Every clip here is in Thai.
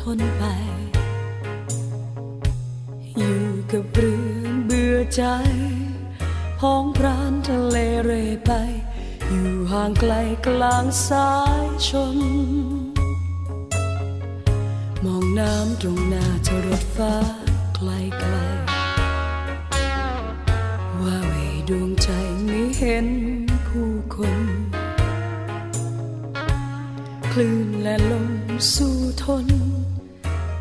ทนไปอยู่กับเรือเบื่อใจพ้องพรานทะเลเร่ไปอยู่ห่างไกลกลางสายชนมองน้ำตรงหน้าทะเลฟ้าไกลไกลว่าเวดวงใจไม่เห็นผู้คนคลื่นและลมสู้ทน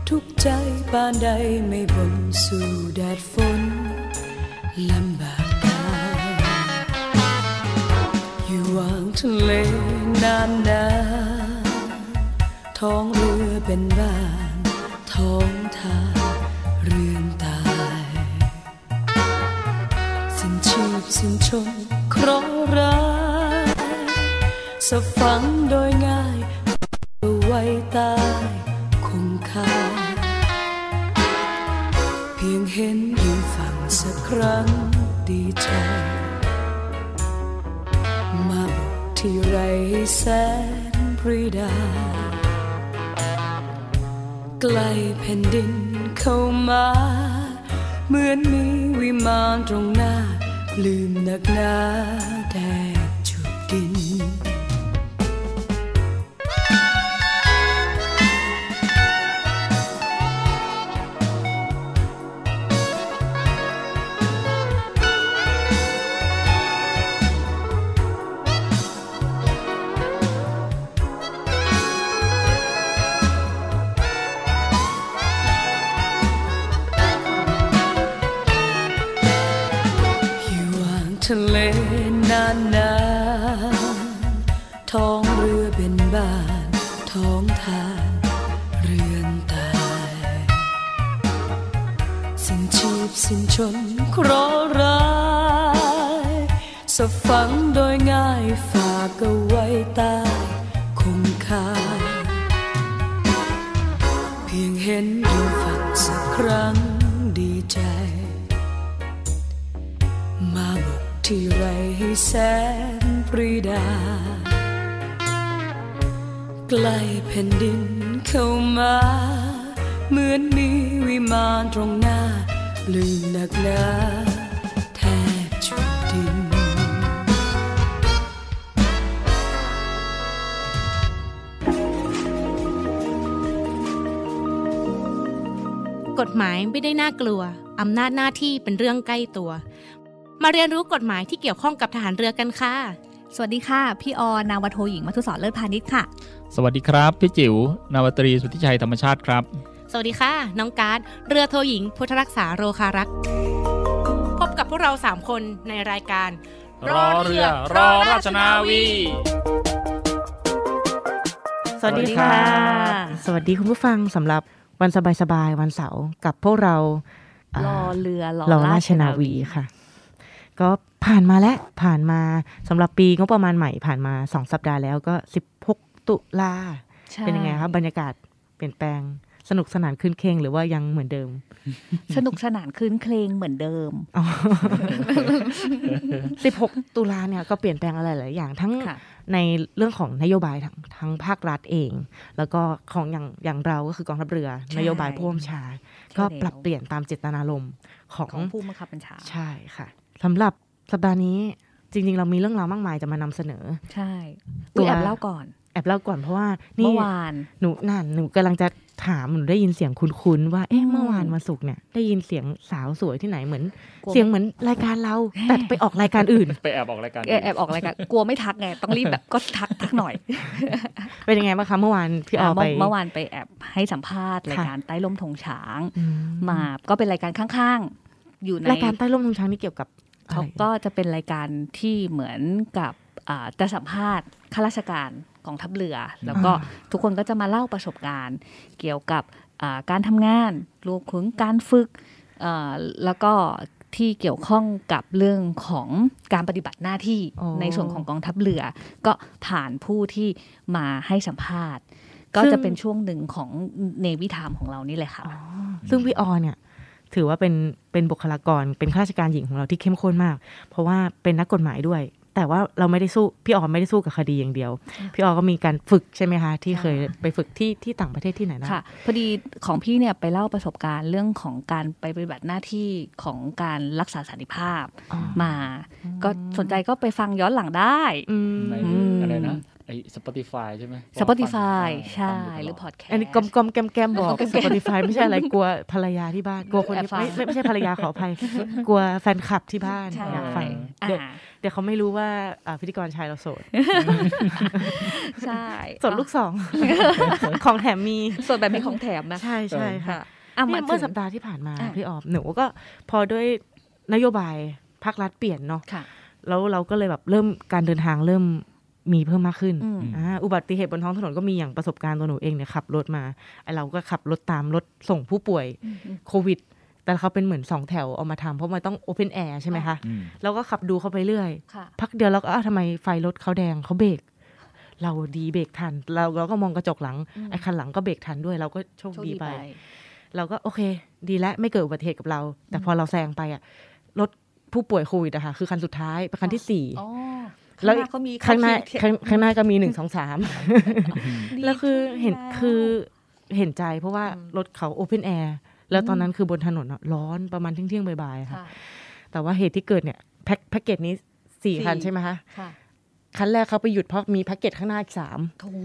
ทุกใจปานใดไม่บ่นสู่แดดฝนลำบากกายอยู่วางทะเลนานนาท้องเรือเป็นบ้านท้องทาเรือนตายสิ้นชีพสิ้นชนเคราะห์ร้ายสะฝังโดยง่ายไว้ใต้คงคาเพียงเห็นยืนฝั่งสักครั้งดีใจมาบุกที่ไรแสนปรีดาไกลแผ่นดินเข้ามาเหมือนมีวิมานตรงหน้าลืมนักหนาแดดจุดดินทะเลนานนาท้องเรือเป็นบ้านท้องทานเรือนตายสิ้นชีพสิ้นชนเคราะห์ร้ายสะฝังโดยง่ายฝากเอาไว้ใต้คงคาเพียงเห็นอยู่ฝันสักครั้งดีใจมาบุกที่ไรให้แสนปรีดาไกลแผ่นดินเข้ามาเหมือนมีวิมานตรงหน้าลืมนักหนาแทบจุดดินกฎหมายไม่ได้น่ากลัวอำนาจหน้าที่เป็นเรื่องใกล้ตัวมาเรียนรู้กฎหมายที่เกี่ยวข้องกับทหารเรือกันค่ะสวัสดีค่ะพี่ออนาวาโทหญิงมัทุสรเลิศพาณิชค่ะสวัสดีครับพี่จิ๋วนาวาตรีสุทธิชัยธรรมชาติครับสวัสดีค่ะน้องการ์ดเรือโทหญิงพุทธรักษาโรคารักษ์พบกับพวกเรา3คนในรายการรอเรือรอราชนาวีสวัสดีค่ะสวัสดีคุณผู้ฟังสำหรับวันสบายๆวันเสาร์กับพวกเรารอเรือรอราชนาวีค่ะก็ผ่านมาสำหรับปีงบประมาณใหม่ผ่านมา2สัปดาห์แล้วก็16ตุลาเป็นยังไงครับบรรยากาศเปลี่ยนแปลงสนุกสนานคืนเคงหรือว่ายังเหมือนเดิมสนุกสนานคืนเคงเหมือนเดิม16ตุลาเนี่ยก็เปลี่ยนแปลงอะไรหลายอย่างทั้งในเรื่องของนโยบายทั้งภาครัฐเองแล้วก็ของอย่างเราก็คือกองทัพเรือนโยบายผู้บัญชาก็ปรับเปลี่ยนตามเจตนารมณ์ของผู้บังคับบัญชาใช่ค่ะสำหรับสัปดาห์นี้จริงๆเรามีเรื่องราวมากมายจะมานำเสนอใช่ตัวแอบเล่าก่อนเพราะว่าเมื่อวานหนูกำลังจะถามหนูได้ยินเสียงคุ้นๆว่าเอ๊ะเมื่อวานวันศุกร์เนี่ยได้ยินเสียงสาวสวยที่ไหนเหมือนเสียงเหมือนรายการเราแต่ไปออกรายการอื่นไปแอบออกรายการกลัวไม่ทักไงต้องรีบแบบก็ทักหน่อยเป็นยังไงบ้างคะเมื่อวานพี่ออไปเมื่อวานไปแอบให้สัมภาษณ์รายการใต้ร่มธงช้างมาก็เป็นรายการข้างๆอยู่ในรายการใต้ร่มธงช้างนี่เกี่ยวกับ เขาก็จะเป็นรายการที่เหมือนกับจะสัมภาษณ์ข้าราชการกองทัพเรือแล้วก็ทุกคนก็จะมาเล่าประสบการณ์เกี่ยวกับการทำงานรวมถึงการฝึกแล้วก็ที่เกี่ยวข้องกับเรื่องของการปฏิบัติหน้าที่ในส่วนของกองทัพเรือก็ผ่านผู้ที่มาให้สัมภาษณ์ก็จะเป็นช่วงหนึ่งของ Navy Time ของเรานี่เลยค่ะซึ่งพี่ออเนี่ยถือว่าเป็นบุคลากรเป็นข้าราชการหญิงของเราที่เข้มข้นมากเพราะว่าเป็นนักกฎหมายด้วยแต่ว่าเราไม่ได้สู้พี่ออไม่ได้สู้กับคดีอย่างเดียวพี่ออก็มีการฝึกใช่ไหมคะที่เคยไปฝึกที่ต่างประเทศที่ไหนนะค่ะพอดีของพี่เนี่ยไปเล่าประสบการณ์เรื่องของการไปปฏิบัติหน้าที่ของการรักษาสันติภาพมาก็สนใจก็ไปฟังย้อนหลังได้อะไรนะไอ้ Spotify ใช่ไหม Spotify ใช่หรือ Podcast อันนี้กลมๆแกมๆบอก Spotify ไม่ใช่อะไรกลัวภรรยาที่บ้านกลัวคนไม่ใช่ภรรยาขออภัยกลัวแฟนคลับที่บ้านอยากฟังเดี๋ยวเขาไม่รู้ว่าพิธีกรชายเราโสดใช่โสดลูกสองของแถมมีโสดแบบมีของแถมนะใช่ๆค่ะเมื่อสัปดาห์ที่ผ่านมาพี่ออมหนูก็พอด้วยนโยบายภาครัฐเปลี่ยนเนาะแล้วเราก็เลยแบบเริ่มการเดินทางเริ่มมีเพิ่มมากขึ้น อุบัติเหตุบนท้องถนนก็มีอย่างประสบการณ์ตัวหนูเองเนี่ยขับรถมาไอเราก็ขับรถตามรถส่งผู้ป่วยโควิดแต่เขาเป็นเหมือนสองแถวเอามาทำเพราะมันต้องโอเพนแอร์ใช่ไหมคะเราก็ขับดูเขาไปเรื่อยพักเดียวเราก็ทำไมไฟรถเขาแดงเขาเบรกเราดีเบรกทันเราก็มองกระจกหลังไอคันหลังก็เบรกทันด้วยเราก็โชคดีไปเราก็โอเคดีแล้วไม่เกิดอุบัติเหตุกับเราแต่พอเราแซงไปอะรถผู้ป่วยโควิดอะค่ะคือคันสุดท้ายเป็นคันที่4แล้วข้างหน้าก็มี1 2 3แล้วคือเห็นใจเพราะว่ารถเขาโอเพนแอร์แล้วตอนนั้นคือบนถนนร้อนประมาณเที่ยงๆบ่ายๆค่ะแต่ว่าเหตุที่เกิดเนี่ยแพ็กเกจนี้4 คันใช่ไหมคะคันแรกเขาไปหยุดเพราะมีแพ็กเกจข้างหน้าอีก3โอ้โ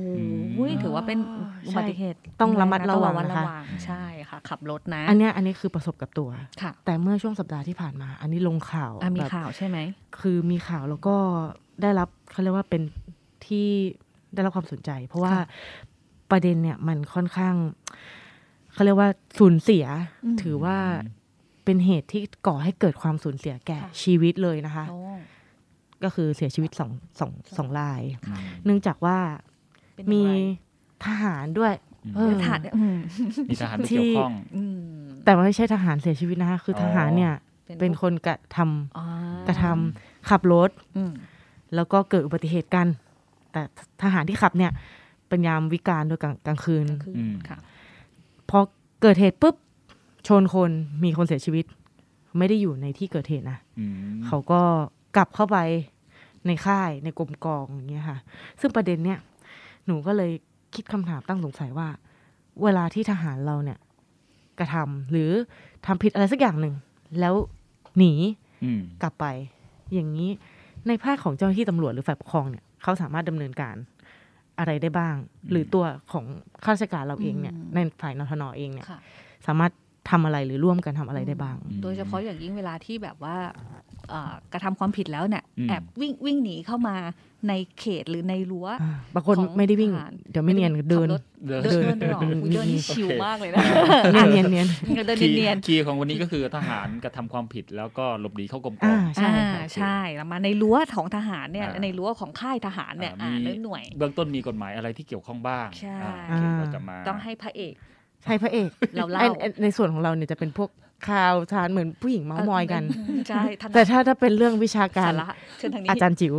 หถือว่าเป็นอุบัติเหตุต้องระมัดระวังนะคะใช่ค่ะขับรถนะอันนี้คือประสบกับตัวแต่เมื่อช่วงสัปดาห์ที่ผ่านมาอันนี้ลงข่าวมีข่าวใช่ไหมคือมีข่าวแล้วก็ได้รับเขาเรียกว่าเป็นที่ได้รับความสนใจเพราะว่าประเด็นเนี่ยมันค่อนข้างเขาเรียกว่าสูญเสียถือว่าเป็นเหตุที่ก่อให้เกิดความสูญเสียแก่ชีวิตเลยนะคะก็คือเสียชีวิตสองรายเนื่องจากว่ามีทหารด้วยมีทหารเกี่ยวข้องแต่มันไม่ใช่ทหารเสียชีวิตนะคะคือทหารเนี่ยเป็นคนกระทำขับรถแล้วก็เกิดอุบัติเหตุกันแต่ทหารที่ขับเนี่ยเป็นยามวิกาลโดยกลางคืนพอเกิดเหตุปุ๊บชนคนมีคนเสียชีวิตไม่ได้อยู่ในที่เกิดเหตุนะเขาก็กลับเข้าไปในค่ายในกรมกองอย่างเงี้ยค่ะซึ่งประเด็นเนี่ยหนูก็เลยคิดคำถามตั้งสงสัยว่าเวลาที่ทหารเราเนี่ยกระทำหรือทำผิดอะไรสักอย่างหนึ่งแล้วหนีกลับไปอย่างนี้ในภาคของเจ้าหน้าที่ตำรวจหรือฝ่ายปกครองเนี่ยเขาสามารถดำเนินการอะไรได้บ้างหรือตัวของข้าราชการเราเองเนี่ยในฝ่ายนทนเองเนี่ยสามารถทำอะไรหรือร่วมกันทำอะไรได้บ้างโดยเฉพาะอย่างยิ่งเวลาที่แบบว่ากระทำความผิดแล้วเนี่ยแอบวิ่งหนีเข้ามาในเขตหรือในรั้วบางคนไม่ได้วิ่งเดี๋ยวไม่เนียนเดินนี่ชิวมากเลยนะเนียนเดินเนียนคีย์ของวันนี้ก็คือทหารกระทำความผิดแล้วก็หลบหนีเข้ากรมกองใช่แล้วมาในรั้วของทหารเนี่ยในรั้วของค่ายทหารเนี่ยหน่วยเบื้องต้นมีกฎหมายอะไรที่เกี่ยวข้องบ้างต้องให้พระเอกใช่พระเอกในส่วนของเราเนี่ยจะเป็นพวกข่าวสารเหมือนผู้หญิงเมามอยกันใช่แต่ถ้าเป็นเรื่องวิชาการอาจารย์จิ๋ว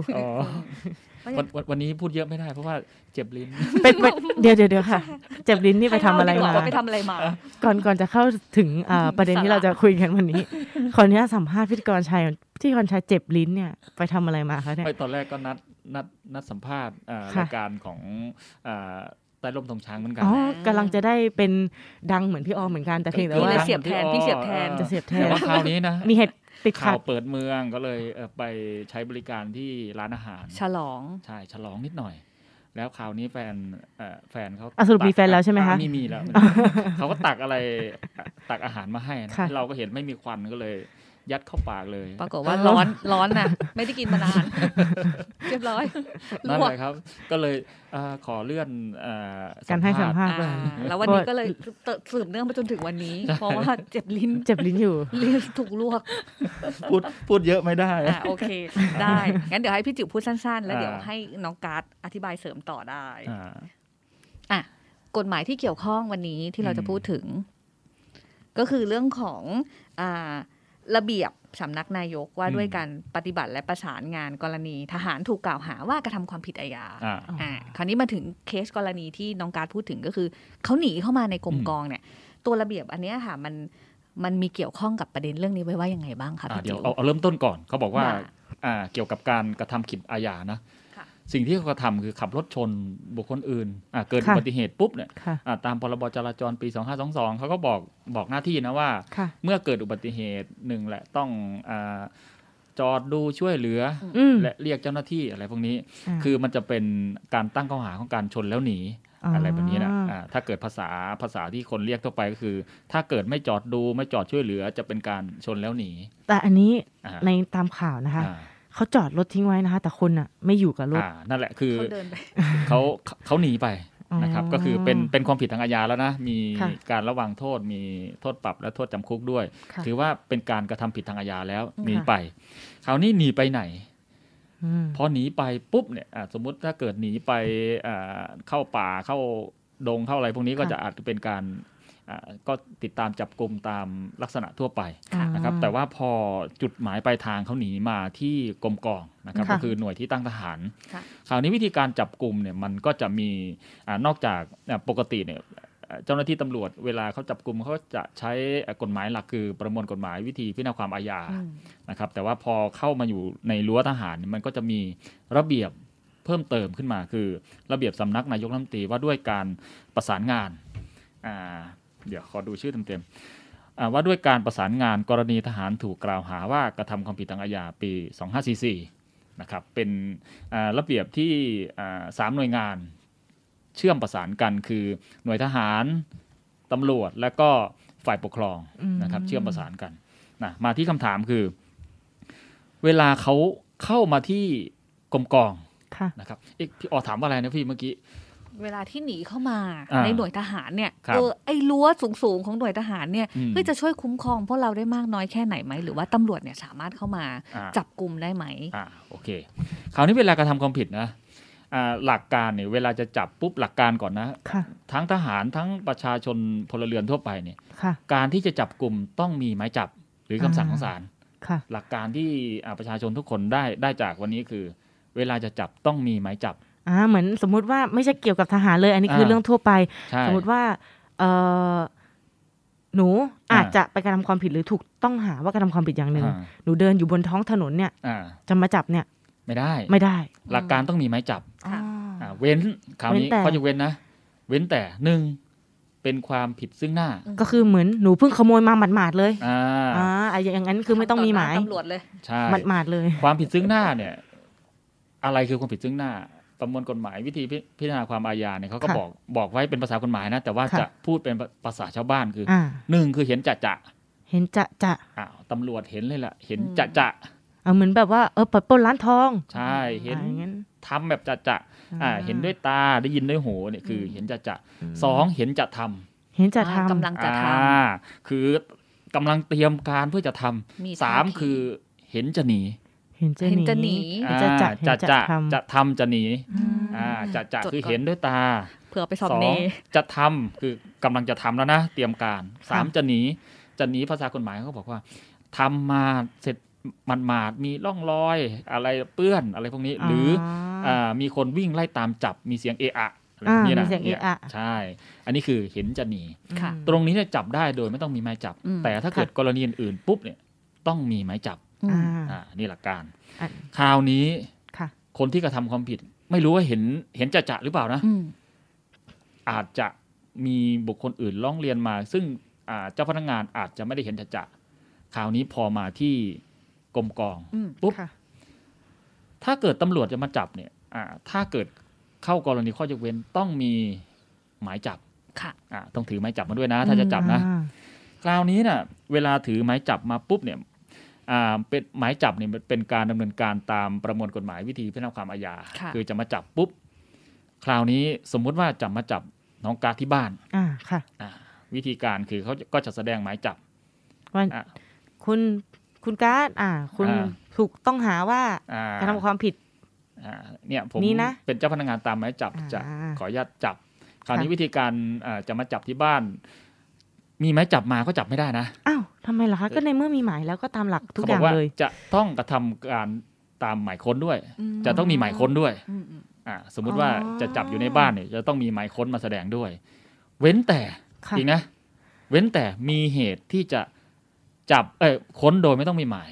วันนี้พูดเยอะไม่ได้เพราะว่าเจ็บลิ้นเดี๋ยวค่ะเจ็บลิ้นนี่ไปทำอะไรมาก่อนจะเข้าถึงประเด็นที่เราจะคุยกันวันนี้ขออนุญาตสัมภาษณ์พิธีกรชายที่คนชายเจ็บลิ้นเนี่ยไปทำอะไรมาคะเนี่ยตอนแรกก็นัดสัมภาษณ์รายการของใต้ร่มธงช้างเหมือนกันกำลังจะได้เป็นดังเหมือนพี่ออมเหมือนกันแต่เพียงแต่ว่าพี่เสียบแทนจะเสียบแทนคราวนี้นะมีเหตุติดข่าวเปิดเมืองก็เลยไปใช้บริการที่ร้านอาหารฉลองนิดหน่อยแล้วคราวนี้แฟนเขาสรุปมีแฟนแล้วใช่ไหมคะมีแล้วเขาก็ตักอาหารมาให้เราก็เห็นไม่มีควันก็เลย ยัดเข้าปากเลยปรากฏว่าร้อนน่ะไม่ได้กินมานานเรียบร้อยนั่นแหละครับก็เลยขอเลื่อนการให้สัมภาษณ์แล้ววันนี้ก็เลยสืบเนื่องมาจนถึงวันนี้เพราะว่าเจ็บลิ้นอยู่ลิ้นถูกลวกพูดเยอะไม่ได้โอเคได้งั้นเดี๋ยวให้พี่จิ๋วพูดสั้นๆแล้วเดี๋ยวให้น้องการ์ดอธิบายเสริมต่อได้กฎหมายที่เกี่ยวข้องวันนี้ที่เราจะพูดถึงก็คือเรื่องของระเบียบสำนักนายกว่าด้วยการปฏิบัติและประสานงานกรณีทหารถูกกล่าวหาว่ากระทำความผิดอาญาคราวนี้มาถึงเคสกรณีที่น้องการ์ดพูดถึงก็คือเขาหนีเข้ามาในกรมกองเนี่ยตัวระเบียบอันนี้ค่ะมันมีเกี่ยวข้องกับประเด็นเรื่องนี้ไว้ว่ายังไงบ้างคะพี่จิ๋วเดี๋ยวเอาเริ่มต้นก่อนเขาบอกว่าเกี่ยวกับการกระทำผิดอาญานะสิ่งที่เขาทำคือขับรถชนบุคคลอื่นเกิดอุบัติเหตุปุ๊บเนี่ยตามพรบจราจรปี2522เขาก็บอกหน้าที่นะว่าเมื่อเกิดอุบัติเหตุหนึ่งแหละต้องจอดดูช่วยเหลือและเรียกเจ้าหน้าที่อะไรพวกนี้คือมันจะเป็นการตั้งข้อหาของการชนแล้วหนีอะไรแบบนี้นะถ้าเกิดภาษาที่คนเรียกทั่วไปก็คือถ้าเกิดไม่จอดดูไม่จอดช่วยเหลือจะเป็นการชนแล้วหนีแต่อันนี้ในตามข่าวนะคะเขาจอดรถทิ้งไว้นะคะแต่คนอ่ะไม่อยู่กับรถนั่นแหละคือเขาหนีไปนะครับก็คือเป็นความผิดทางอาญาแล้วนะมีการระวังโทษมีโทษปรับและโทษจำคุกด้วยถือว่าเป็นการกระทำผิดทางอาญาแล้วหนีไปคราวนี้หนีไปไหนพอหนีไปปุ๊บเนี่ยสมมติถ้าเกิดหนีไปเข้าป่าเข้าดงเข้าอะไรพวกนี้ก็จะอาจเป็นการก็ติดตามจับกลุ่มตามลักษณะทั่วไปนะครับแต่ว่าพอจุดหมายปลายทางเขาหนีมาที่กรมกองนะครับก็คือหน่วยที่ตั้งทหารคราวนี้วิธีการจับกลุ่มเนี่ยมันก็จะมีนอกจากปกติเนี่ยเจ้าหน้าที่ตำรวจเวลาเขาจับกลุ่มเขาจะใช้กฎหมายหลักคือประมวลกฎหมายวิธีพิจารณาความอาญานะครับแต่ว่าพอเข้ามาอยู่ในรั้วทหารมันก็จะมีระเบียบเพิ่มเติมขึ้นมาคือระเบียบสำนักนายกรัฐมนตรีว่าด้วยการประสานงานเดี๋ยวขอดูชื่อเต็มๆว่าด้วยการประสานงานกรณีทหารถูกกล่าวหาว่ากระทำความผิดทางอาญาปี2544นะครับเป็นระเบียบที่3หน่วยงานเชื่อมประสานกันคือหน่วยทหารตำรวจและก็ฝ่ายปกครองนะครับเชื่อมประสานกันนะมาที่คำถามคือเวลาเขาเข้ามาที่กรมกองนะครับพี่อ๋อถามว่าอะไรนะพี่เมื่อกี้เวลาที่หนีเข้ามาในหน่วยทหารเนี่ยไอ้รั้วสูงๆของหน่วยทหารเนี่ยเพื่อจะช่วยคุ้มครองพวกเราได้มากน้อยแค่ไหนไหมหรือว่าตำรวจเนี่ยสามารถเข้ามาจับกลุ่มได้ไหมโอเคคราวนี้เวลากระทำความผิดนะหลักการเนี่ยเวลาจะจับปุ๊บหลักการก่อนนะทั้งทหารทั้งประชาชนพลเรือนทั่วไปเนี่ยการที่จะจับกลุ่มต้องมีหมายจับหรือคำสั่งของศาลหลักการที่ประชาชนทุกคนได้จากวันนี้คือเวลาจะจับต้องมีหมายจับเหมือนสมมุติว่าไม่ใช่เกี่ยวกับทหารเลยอันนี้คือเรื่องทั่วไปสมมุติว่าหนูอาจจะไปกระทำความผิดหรือถูกต้องหาว่ากระทำความผิดอย่างหนึ่งหนูเดินอยู่บนท้องถนนเนี่ยจะมาจับเนี่ยไม่ได้หลักการต้องมีหมายจับเว้นคราวนี้เขาจะเว้นนะเว้นแต่หนึ่งเป็นความผิดซึ่งหน้าก็คือเหมือนหนูเพิ่งขโมยมาหมาดๆเลยอย่างนั้นคือไม่ต้องมีหมายตำรวจเลยหมาดๆเลยความผิดซึ่งหน้าเนี่ยอะไรคือความผิดซึ่งหน้าประมวลกฎหมายวิธีพิจารณาความอาญาเนี่ยเขาก็บอกไว้เป็นภาษากฎหมายนะแต่ว่าจะพูดเป็นภาษาชาวบ้านคือหนึ่งคือเห็นจะเห็นจะตำรวจเห็นเลยล่ะเห็นจะเหมือนแบบว่าเปิดปล้นร้านทองใช่เห็นทำแบบจะเห็นด้วยตาได้ยินด้วยหูเนี่ยคือเห็นจะสองเห็นจะทำกำลังจะทำคือกำลังเตรียมการเพื่อจะทำสามคือเห็นจะหนีจะทำจะหนีจะคือเห็นด้วยตาเผื่อไปสอบเนจะทำคือกำลังจะทำแล้วนะเตรียมการสามจะหนีภาษากฎหมายเขาบอกว่าทำมาเสร็จมันมีร่องรอยอะไรเปื้อนอะไรพวกนี้หรือมีคนวิ่งไล่ตามจับมีเสียงเอะอะอะไรแบบนี้นะใช่อันนี้คือเห็นจะหนีตรงนี้เนี่ยจับได้โดยไม่ต้องมีหมายจับแต่ถ้าเกิดกรณีอื่นปุ๊บเนี่ยต้องมีหมายจับนี่หลักการคราวนี้คนที่กระทำความผิดไม่รู้ว่าเห็นจะหรือเปล่านะอาจจะมีบุคคลอื่นร้องเรียนมาซึ่งเจ้าพนักงานอาจจะไม่ได้เห็นจะคราวนี้พอมาที่กรมกองปุ๊บถ้าเกิดตำรวจจะมาจับเนี่ยถ้าเกิดเข้ากรณีข้อยกเว้นต้องมีหมายจับต้องถือหมายจับมาด้วยนะถ้าจะจับนะคราวนี้น่ะเวลาถือหมายจับมาปุ๊บเนี่ย เป็นหมายจับเนี่ยเป็นการดำเนินการตามประมวลกฎหมายวิธีพิจารณาความอาญาคือจะมาจับปุ๊บคราวนี้สมมุติว่าจะมาจับน้องกาที่บ้านวิธีการคือเขาก็จะแสดงหมายจับว่าคุณกาคุณถูกต้องหาว่ากระทำความผิดเนี่ยผมเป็นเจ้าพนักงานตามหมายจับจะขออนุญาตจับคราวนี้วิธีการจะมาจับที่บ้านมีหมายจับมาก็จับไม่ได้นะอ้าวทำไมล่ะคะก็ในเมื่อมีหมายแล้วก็ตามหลักทุกอย่างเลยจะต้องกระทำการตามหมายค้นด้วยจะต้องมีหมายค้นด้วยสมมุติว่าจะจับอยู่ในบ้านเนี่ยจะต้องมีหมายค้นมาแสดงด้วยเว้นแต่จริงนะเว้นแต่มีเหตุที่จะจับค้นโดยไม่ต้องมีหมาย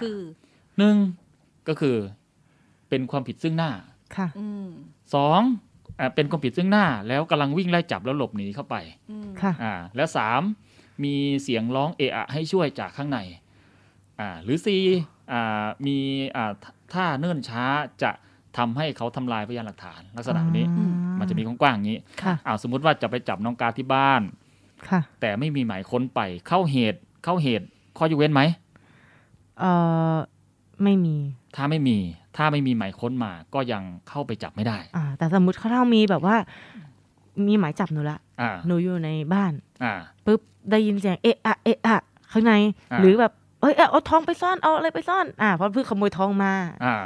คือหนึ่งก็คือเป็นความผิดซึ่งหน้าสองเป็นความผิดซึ่งหน้าแล้วกำลังวิ่งไล่จับแล้วหลบหนีเข้าไปและสามมีเสียงร้องเอะอะให้ช่วยจากข้างในหรือสี่มีท่าเนิ่นช้าจะทำให้เขาทำลายพยานหลักฐานลักษณะนี้มันจะมีกว้างๆอย่างนี้สมมติว่าจะไปจับน้องกาที่บ้านแต่ไม่มีหมายค้นไปเข้าเหตุข้อยกเว้นไหมไม่มีถ้าไม่มีหมายค้นมาก็ยังเข้าไปจับไม่ได้แต่สมมติเขามีแบบว่ามีหมายจับหนูละหนูอยู่ในบ้านปุ๊บได้ยินเสียงเอะอะเอะอะข้างในหรือแบบเฮ้ยเอาทองไปซ่อนเอาอะไรไปซ่อนเพราะเพิ่งขโมยทองมา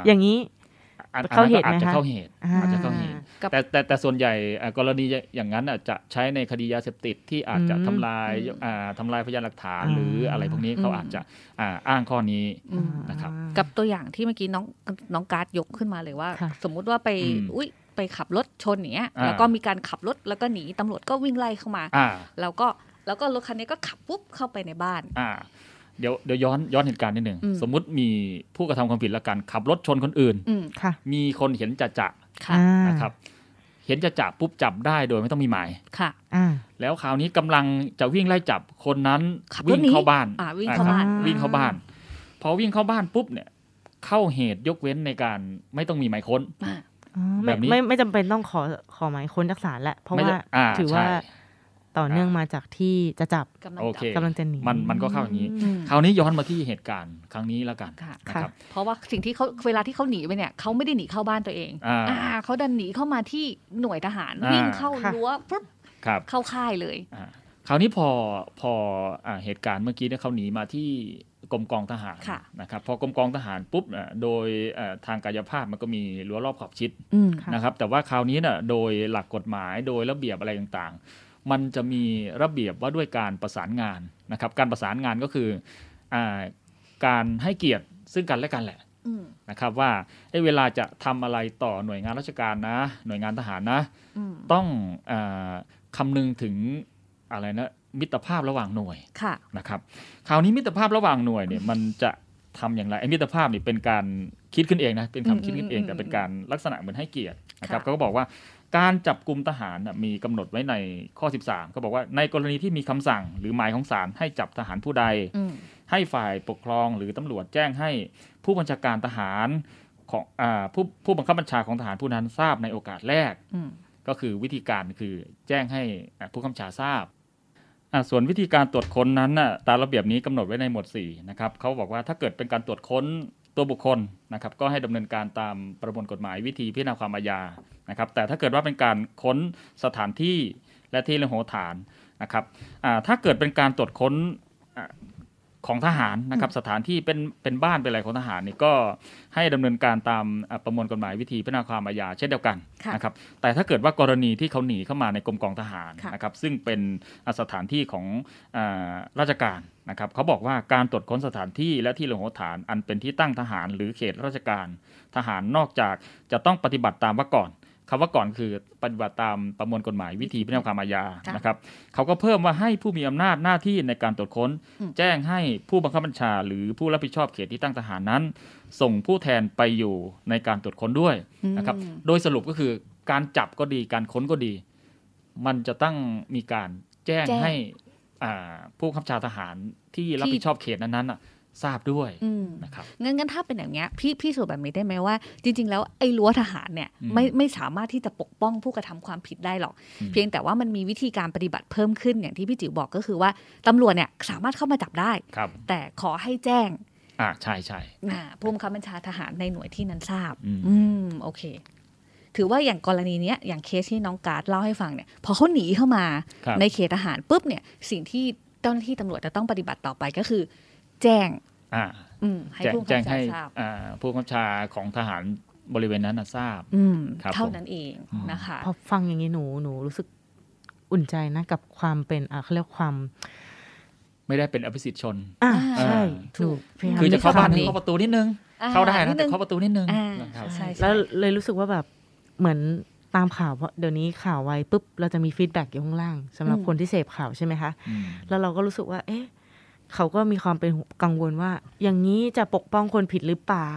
อย่างนี้เข้าเหตุไหมคะอาจจะเข้าเหตุแต่ส่วนใหญ่กรณีอย่างนั้นจะใช้ในคดียาเสพติดที่อาจจะทำลายพยานหลักฐานหรืออะไรพวกนี้เขาอาจจะอ้างข้อนี้นะครับกับตัวอย่างที่เมื่อกี้น้องการ์ดยกขึ้นมาเลยว่าสมมุติว่าไปขับรถชนอย่างเงี้ยแล้วก็มีการขับรถแล้วก็หนีตำรวจก็วิ่งไล่เข้ามาแล้วก็รถคันนี้ก็ขับปุ๊บเข้าไปในบ้านเดี๋ยวย้อนเหตุการณ์นิดหนึ่งสมมุติมีผู้กระทำความผิดละกันขับรถชนคนอื่นมีคนเห็นจะนะครับเห็นจะปุ๊บจับได้โดยไม่ต้องมีหมายแล้วคราวนี้กำลังจะวิ่งไล่จับคนนั้นวิ่งเข้าบ้านพอวิ่งเข้าบ้านปุ๊บเนี่ยเข้าเหตุยกเว้นในการไม่ต้องมีหมายค้นแบบนี้ไม่จำเป็นต้องขอหมายค้นจากศาลละเพราะว่าถือว่าต่อเนื่องมาจากที่จะจับกำลังจะหนีมันก็เข้าอย่างนี้คราวนี้ย้อนมาที่เหตุการณ์ครั้งนี้แล้วกันนะครับเพราะว่าสิ่งที่เขาเวลาที่เขาหนีไปเนี่ยเขาไม่ได้หนีเข้าบ้านตัวเองเขาดันหนีเข้ามาที่หน่วยทหารวิ่งเข้ารั้วปุ๊บเข้าค่ายเลยคราวนี้พอเหตุการณ์เมื่อกี้เนี่ยเขาหนีมาที่กรมกองทหารนะครับพอกรมกองทหารปุ๊บโดยทางกายภาพมันก็มีรั้วรอบขอบชิดนะครับแต่ว่าคราวนี้เนี่ยโดยหลักกฎหมายโดยระเบียบอะไรต่างมันจะมีระเบียบว่าด้วยการประสานงานนะครับการประสานงานก็คือการให้เกียรติซึ่งกันและกันแหละนะครับว่าเวลาจะทำอะไรต่อหน่วยงานราชการนะหน่วยงานทหารนะต้องคำนึงถึงอะไรนะมิตรภาพระหว่างหน่วยนะครับคราวนี้มิตรภาพระหว่างหน่วยเนี่ยมันจะทำอย่างไรมิตรภาพนี่เป็นการคิดขึ้นเองนะเป็นคำคิดขึ้นเองแต่เป็นการลักษณะเหมือนให้เกียรตินะครับเขาก็บอกว่าการจับกลุ่มทหารมีกำหนดไว้ในข้อ13เขาบอกว่าในกรณีที่มีคำสั่งหรือหมายของศาลให้จับทหารผู้ใดให้ฝ่ายปกครองหรือตำรวจแจ้งให้ผู้บัญชาการทหารของผู้บังคับบัญชาของทหารผู้นั้นทราบในโอกาสแรกก็คือวิธีการคือแจ้งให้ผู้บังคับบัญชาทราบส่วนวิธีการตรวจค้นนั้นตามระเบียบนี้กำหนดไว้ในหมวด4นะครับเขาบอกว่าถ้าเกิดเป็นการตรวจค้นตัวบุคคลนะครับก็ให้ดำเนินการตามประมวลกฎหมายวิธีพิจารณาความอาญานะครับแต่ถ้าเกิดว่าเป็นการค้นสถานที่และที่ระโหฐานนะครับถ้าเกิดเป็นการตรวจค้นของทหารนะครับสถานที่เป็นบ้านเป็นอะไรของทหารนี่ก็ให้ดำเนินการตามประมวลกฎหมายวิธีพิจารณาความอาญาเช่นเดียวกันนะครับแต่ถ้าเกิดว่ากรณีที่เขาหนีเข้ามาในกรมกองทหารนะครับซึ่งเป็นสถานที่ของราชการนะครับเขาบอกว่าการตรวจค้นสถานที่และที่ระโหฐานอันเป็นที่ตั้งทหารหรือเขตราชการทหารนอกจากจะต้องปฏิบัติตามว่าก่อนคำว่าก่อนคือปฏิบัติตามประมวลกฎหมายวิธีพิจารณาความอาญานะครับเขาก็เพิ่มว่าให้ผู้มีอำนาจหน้าที่ในการตรวจค้นแจ้งให้ผู้บังคับบัญชาหรือผู้รับผิดชอบเขตที่ตั้งทหารนั้นส่งผู้แทนไปอยู่ในการตรวจค้นด้วยนะครับโดยสรุปก็คือการจับก็ดีการค้นก็ดีมันจะต้องมีการแจ้งให้ผู้บังคับบัญชาทหารที่รับผิดชอบเขตนั้น ทราบด้วยนะครับงั้นถ้าเป็นอย่างเงี้ยพี่สูตรแบบนี้ได้ไหมว่าจริงๆแล้วไอ้รั้วทหารเนี่ยไม่สามารถที่จะปกป้องผู้กระทำความผิดได้หรอกเพียงแต่ว่ามันมีวิธีการปฏิบัติเพิ่มขึ้นอย่างที่พี่จิ๋วบอกก็คือว่าตำรวจเนี่ยสามารถเข้ามาจับได้แต่ขอให้แจ้งใช่ใช่ผู้บังคับบัญชาทหารในหน่วยที่นั้นทราบโอเคถือว่าอย่างกรณีนี้อย่างเคสที่น้องการ์ดเล่าให้ฟังเนี่ยพอเขาหนีเข้ามาในเขตทหารปุ๊บเนี่ยสิ่งที่เจ้าหน้าที่ตำรวจจะต้องปฏิบัติต่อไปก็คือแจ้งให้ผู้บังคับบัญชาทราบผู้บังคับบัญชาของทหารบริเวณนั้นทราบเท่านั้นเองนะคะพอฟังอย่างนี้หนูรู้สึกอุ่นใจนะกับความเป็นเขาเรียกความไม่ได้เป็นอภิสิทธิชนใช่ถูกคือจะเข้าบ้านเข้าประตูนิดนึงเข้าได้นะแต่เข้าประตูนิดนึงแล้วเลยรู้สึกว่าแบบเหมือนตามข่าวเพราะเดี๋ยวนี้ข่าวไวปุ๊บเราจะมีฟีดแบ็กอยู่ข้างล่างสำหรับคนที่เสพข่าวใช่ไหมคะแล้วเราก็รู้สึกว่าเอ๊ะเขาก็มีความเป็นกังวลว่าอย่างนี้จะปกป้องคนผิดหรือเปล่า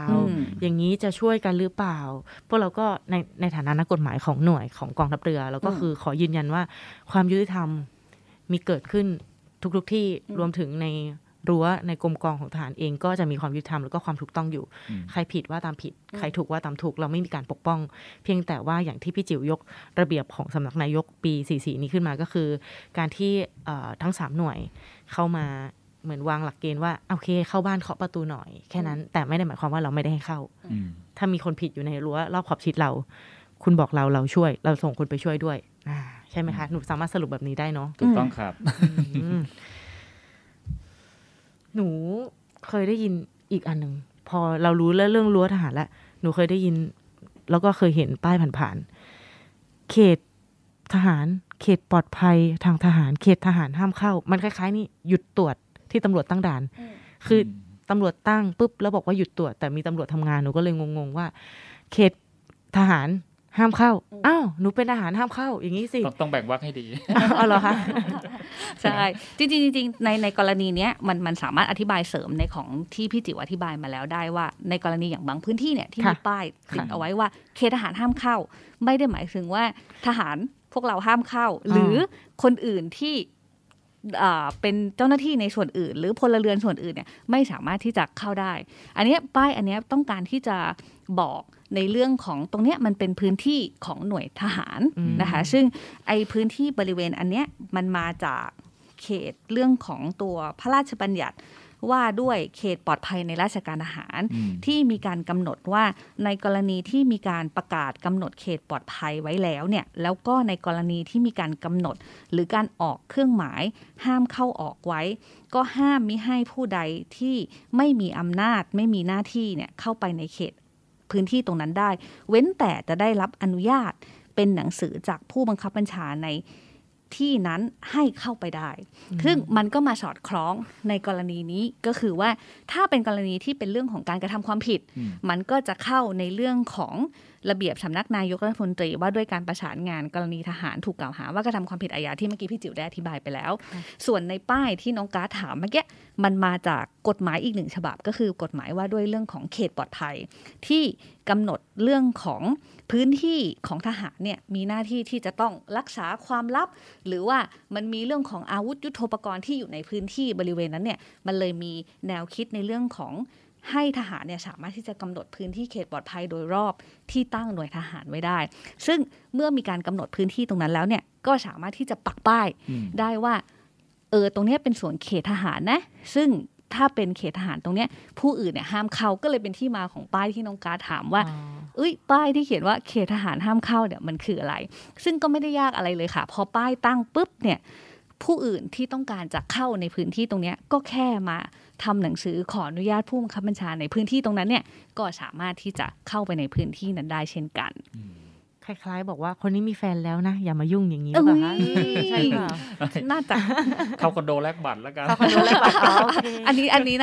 อย่างนี้จะช่วยกันหรือเปล่าพวกเราก็ในฐานะนักกฎหมายของหน่วยของกองทัพเรือเราก็คือขอยืนยันว่าความยุติธรรมมีเกิดขึ้นทุกที่รวมถึงในรั้วในกรมกองของทหารเองก็จะมีความยุติธรรมแล้วก็ความถูกต้องอยู่ใครผิดว่าตามผิดใครถูกว่าตามถูกเราไม่มีการปกป้องเพียงแต่ว่าอย่างที่พี่จิ๋วยกระเบียบของสำนักนายกปี44นี้ขึ้นมาก็คือการที่ทั้ง3หน่วยเข้ามาเหมือนวางหลักเกณฑ์ว่าโอเคเข้าบ้านเคาะประตูหน่อยแค่นั้นแต่ไม่ได้หมายความว่าเราไม่ได้ให้เข้าถ้ามีคนผิดอยู่ในรั้วรอบขอบชิดเราคุณบอกเราช่วยเราส่งคนไปช่วยด้วยใช่ไหมคะหนูสามารถสรุปแบบนี้ได้เนาะถูกต้องครับหนูเคยได้ยินอีกอันหนึ่งพอเรารู้เรื่องรั้วทหารแล้วหนูเคยได้ยินแล้วก็เคยเห็นป้ายผ่านๆเขตทหารเขตปลอดภัยทางทหารเขตทหารห้ามเข้ามันคล้ายๆนี่หยุดตรวจที่ตำรวจตั้งด่านคือตำรวจตั้งปุ๊บแล้วบอกว่าหยุดตรวจแต่มีตำรวจทำงานหนูก็เลยงงๆว่าเขตทหารห้ามเข้าอ้าวหนูเป็นทหารห้ามเข้าอย่างนี้สิต้องแบ่งวรรคให้ดีอ๋อเหรอคะใช่จริงในกรณีเนี้ยมันสามารถอธิบายเสริมในของที่พี่จิ๋วอธิบายมาแล้วได้ว่าในกรณีอย่างบางพื้นที่เนี่ยที่มีป้ายติดเอาไว้ว่าเขตทหารห้ามเข้าไม่ได้หมายถึงว่าทหารพวกเราห้ามเข้าหรือคนอื่นที่เป็นเจ้าหน้าที่ในส่วนอื่นหรือพลเรือนส่วนอื่นเนี่ยไม่สามารถที่จะเข้าได้อันนี้ป้ายอันนี้ต้องการที่จะบอกในเรื่องของตรงเนี้ยมันเป็นพื้นที่ของหน่วยทหารนะคะซึ่งไอพื้นที่บริเวณอันเนี้ยมันมาจากเขตเรื่องของตัวพระราชบัญญัติว่าด้วยเขตปลอดภัยในราชการทหารที่มีการกำหนดว่าในกรณีที่มีการประกาศกำหนดเขตปลอดภัยไว้แล้วเนี่ยแล้วก็ในกรณีที่มีการกำหนดหรือการออกเครื่องหมายห้ามเข้าออกไว้ก็ห้ามมิให้ผู้ใดที่ไม่มีอำนาจไม่มีหน้าที่เนี่ยเข้าไปในเขตพื้นที่ตรงนั้นได้เว้นแต่จะได้รับอนุญาตเป็นหนังสือจากผู้บังคับบัญชาในที่นั้นให้เข้าไปได้ซึ่งมันก็มาสอดคล้องในกรณีนี้ก็คือว่าถ้าเป็นกรณีที่เป็นเรื่องของการกระทำความผิดมันก็จะเข้าในเรื่องของระเบียบสำนักนายกรัฐมนตรีว่าด้วยการประสานงานกรณีทหารถูกกล่าวหาว่ากระทำความผิดอาญาที่เมื่อกี้พี่จิ๋วได้อธิบายไปแล้วส่วนในป้ายที่น้องการ์ดถามเมื่อกี้มันมาจากกฎหมายอีกหนึ่งฉบับก็คือกฎหมายว่าด้วยเรื่องของเขตปลอดภัยที่กำหนดเรื่องของพื้นที่ของทหารเนี่ยมีหน้าที่ที่จะต้องรักษาความลับหรือว่ามันมีเรื่องของอาวุธยุทโธปกรณ์ที่อยู่ในพื้นที่บริเวณนั้นเนี่ยมันเลยมีแนวคิดในเรื่องของให้ทหารเนี่ยสามารถที่จะกำหนดพื้นที่เขตปลอดภัยโดยรอบที่ตั้งหน่วยทหารไว้ได้ซึ่งเมื่อมีการกำหนดพื้นที่ตรงนั้นแล้วเนี่ยก็สามารถที่จะปักป้ายได้ว่าตรงนี้เป็นส่วนเขตทหารนะซึ่งถ้าเป็นเขตทหารตรงนี้ผู้อื่นเนี่ยห้ามเข้าก็เลยเป็นที่มาของป้ายที่น้องการถามว่าป้ายที่เขียนว่าเขตทหารห้ามเข้าเนี่ยมันคืออะไรซึ่งก็ไม่ได้ยากอะไรเลยค่ะพอป้ายตั้งปุ๊บเนี่ยผู้อื่นที่ต้องการจะเข้าในพื้นที่ตรงนี้ก็แค่มาทำหนังสือขออนุญาตผู้บังคับบัญชาในพื้นที่ตรงนั้นเนี่ยก็สามารถที่จะเข้าไปในพื้นที่นั้นได้เช่นกันคล้ายๆบอกว่าคนนี้มีแฟนแล้วนะอย่ามายุ่งอย่างนี้ป่ะคะใช่ป่ะน่าจะเข้าคอนโดแลกบัตรแล้วกันเข้าคอนโดแลกบัตรอันนี้นะอันนี้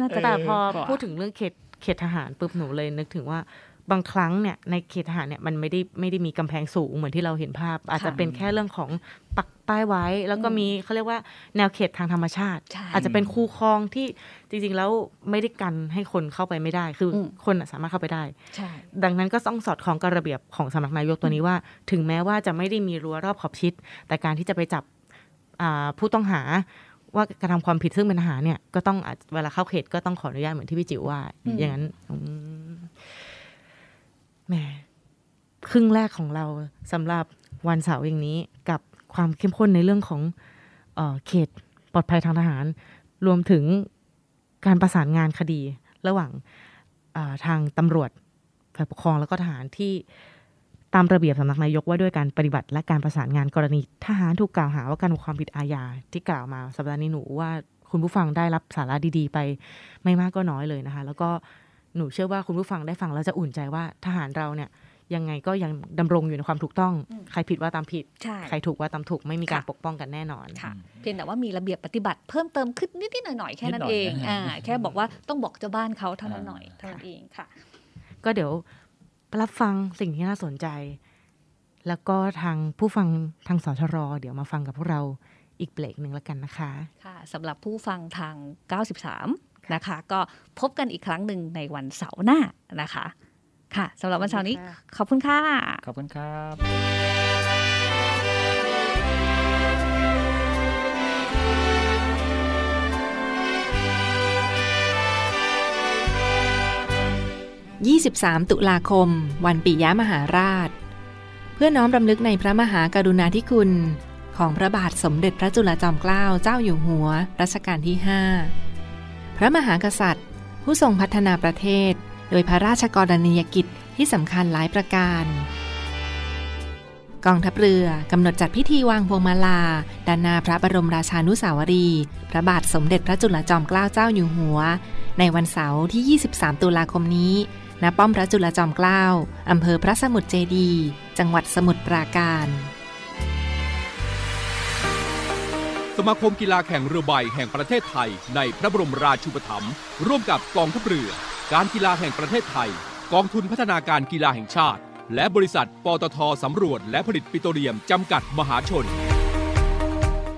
น่าจะแต่พอพูดถึงเรื่องเขตทหารปุ๊บหนูเลยนึกถึงว่าบางครั้งเนี่ยในเขตทหารเนี่ยมันไม่ได้มีกำแพงสูงเหมือนที่เราเห็นภาพอาจจะเป็นแค่เรื่องของปักป้ายไว้แล้วก็มีเขาเรียกว่าแนวเขตทางธรรมชาติอาจจะเป็นคูคลองที่จริงๆแล้วไม่ได้กันให้คนเข้าไปไม่ได้คือคนสามารถเข้าไปได้ดังนั้นก็ต้องสอดคล้องกับระเบียบของสำนักนายกตัวนี้ว่าถึงแม้ว่าจะไม่ได้มีรั้วรอบขอบชิดแต่การที่จะไปจับผู้ต้องหา ว่ากระทำความผิดซึ่งเป็นทหารเนี่ยก็ต้องเวลาเข้าเขตก็ต้องขออนุญาตเหมือนที่พี่จิ๋วว่าอย่างนั้นแหมครึ่งแรกของเราสำหรับวันเสาร์อย่างนี้กับความเข้มข้นในเรื่องของเขตปลอดภัยทางทหารรวมถึงการประสานงานคดีระหว่างทางตำรวจฝ่ายปกครองแล้วก็ทหารที่ตามระเบียบสำนักนายกว่าด้วยการปฏิบัติและการประสานงานกรณีทหารถูกกล่าวหาว่าการกระทำความผิดอาญาที่กล่าวมาสัปดาห์นี้หนูว่าคุณผู้ฟังได้รับสาระดีๆไปไม่มากก็น้อยเลยนะคะแล้วก็หนูเชื่อว่าคุณผู้ฟังได้ฟังแล้วจะอุ่นใจว่าทหารเราเนี่ยยังไงก็ยังดำรงอยู่ในความถูกต้องใครผิดว่าตามผิดใครถูกว่าตามถูกไม่มีการปกป้องกันแน่นอนค่ะเพียงแต่ว่ามีระเบียบปฏิบัติเพิ่มเติมขึ้นนิดๆหน่อยๆแค่นั้นเองแค่บอกว่าต้องบอกเจ้าบ้านเขาเท่านั้นหน่อยเท่านั้นเองค่ะก็เดี๋ยวรับฟังสิ่งที่น่าสนใจแล้วก็ทางผู้ฟังทางสทรเดี๋ยวมาฟังกับพวกเราอีกเบรกหนึ่งแล้วกันนะคะค่ะสำหรับผู้ฟังทาง93นะคะก็พบกันอีกครั้งหนึ่งในวันเสาร์หน้านะคะค่ะสำหรับวันเสาร์นี้ขอบคุณค่ะขอบคุณครับ23ตุลาคมวันปิยมหาราชเพื่อน้อมรำลึกในพระมหากรุณาธิคุณของพระบาทสมเด็จพระจุลจอมเกล้าเจ้าอยู่หัวรัชกาลที่5พระมหากษัตริย์ผู้ทรงพัฒนาประเทศโดยพระราชกรณียกิจที่สำคัญหลายประการกองทัพเรือกำหนดจัดพิธีวางพวงมาลาด้านหน้าพระบรมราชานุสาวรีย์พระบาทสมเด็จพระจุลจอมเกล้าเจ้าอยู่หัวในวันเสาร์ที่23ตุลาคมนี้ณป้อมพระจุลจอมเกล้าอำเภอพระสมุทรเจดีย์จังหวัดสมุทรปราการสมาคมกีฬาแข่งเรือใบแห่งประเทศไทยในพระบรมราชูปถัมภ์ร่วมกับกองทัพเรือการกีฬาแห่งประเทศไทยกองทุนพัฒนาการกีฬาแห่งชาติและบริษัทปตท.สำรวจและผลิตปิโตรเลียมจำกัดมหาชน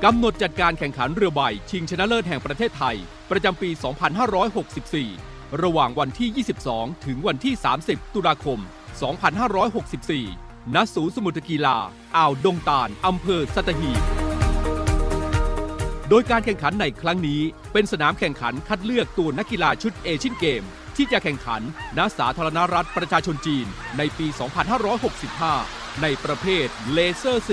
กำหนดจัดการแข่งขันเรือใบชิงชนะเลิศแห่งประเทศไทยประจำปี 2564 ระหว่างวันที่ 22 ถึงวันที่ 30 ตุลาคม 2564 ณ ศูนย์สมุทรกีฬาอ่าวดงตาลอำเภอสัตหีบโดยการแข่งขันในครั้งนี้เป็นสนามแข่งขันคัดเลือกตัวนักกีฬาชุดเอเชียนเกมที่จะแข่งขันณสาธารณรัฐประชาชนจีนในปี 2565 ในประเภทเลเซอร์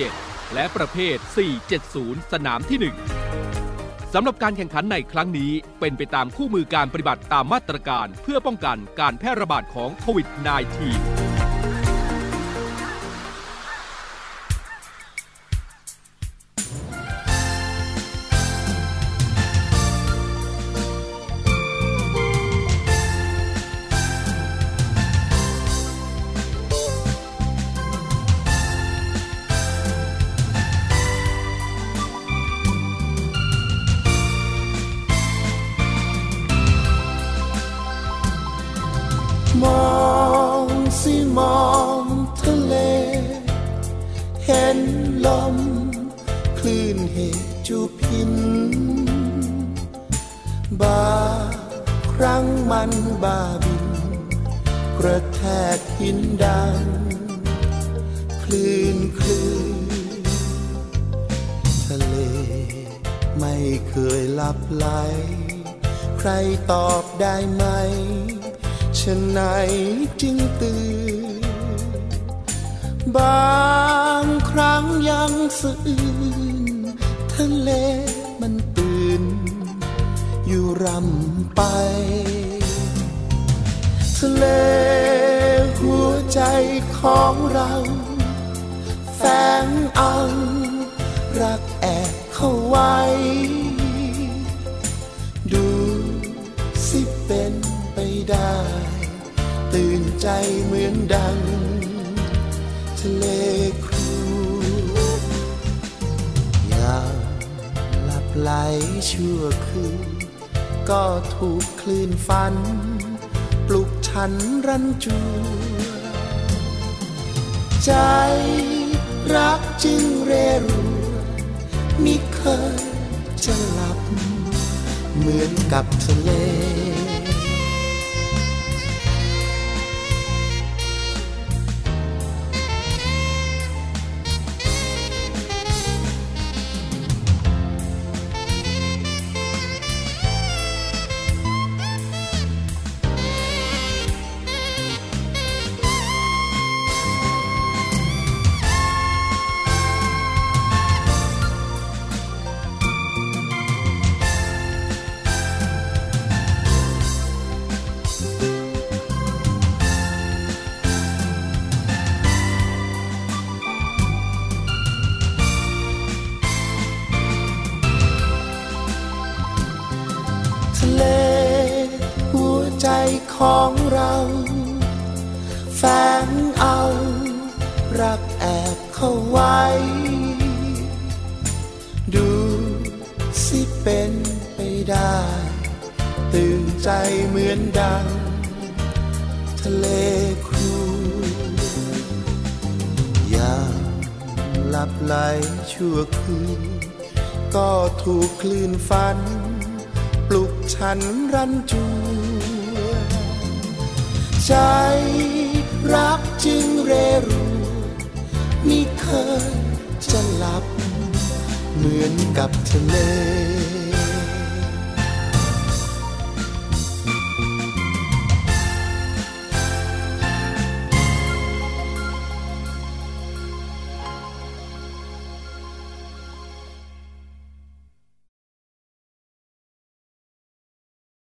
4.7 และประเภท 4.70 สนามที่ 1 สำหรับการแข่งขันในครั้งนี้เป็นไปตามคู่มือการปฏิบัติตามมาตรการเพื่อป้องกันการแพร่ระบาดของโควิด -19ใจรักจึงเรรูมิเคยจะหลับเหมือนกับทะเล ของเราแฝงเอารักแอบเข้าไว้ดูสิเป็นไปได้ตื่นใจเหมือนดังทะเลครูยามหลับไหลชั่วคืนก็ถูกคลื่นฝันปลุกฉันรันจวนใจรักจึงเรรูนี่เคยจะหลับเหมือนกับทะเล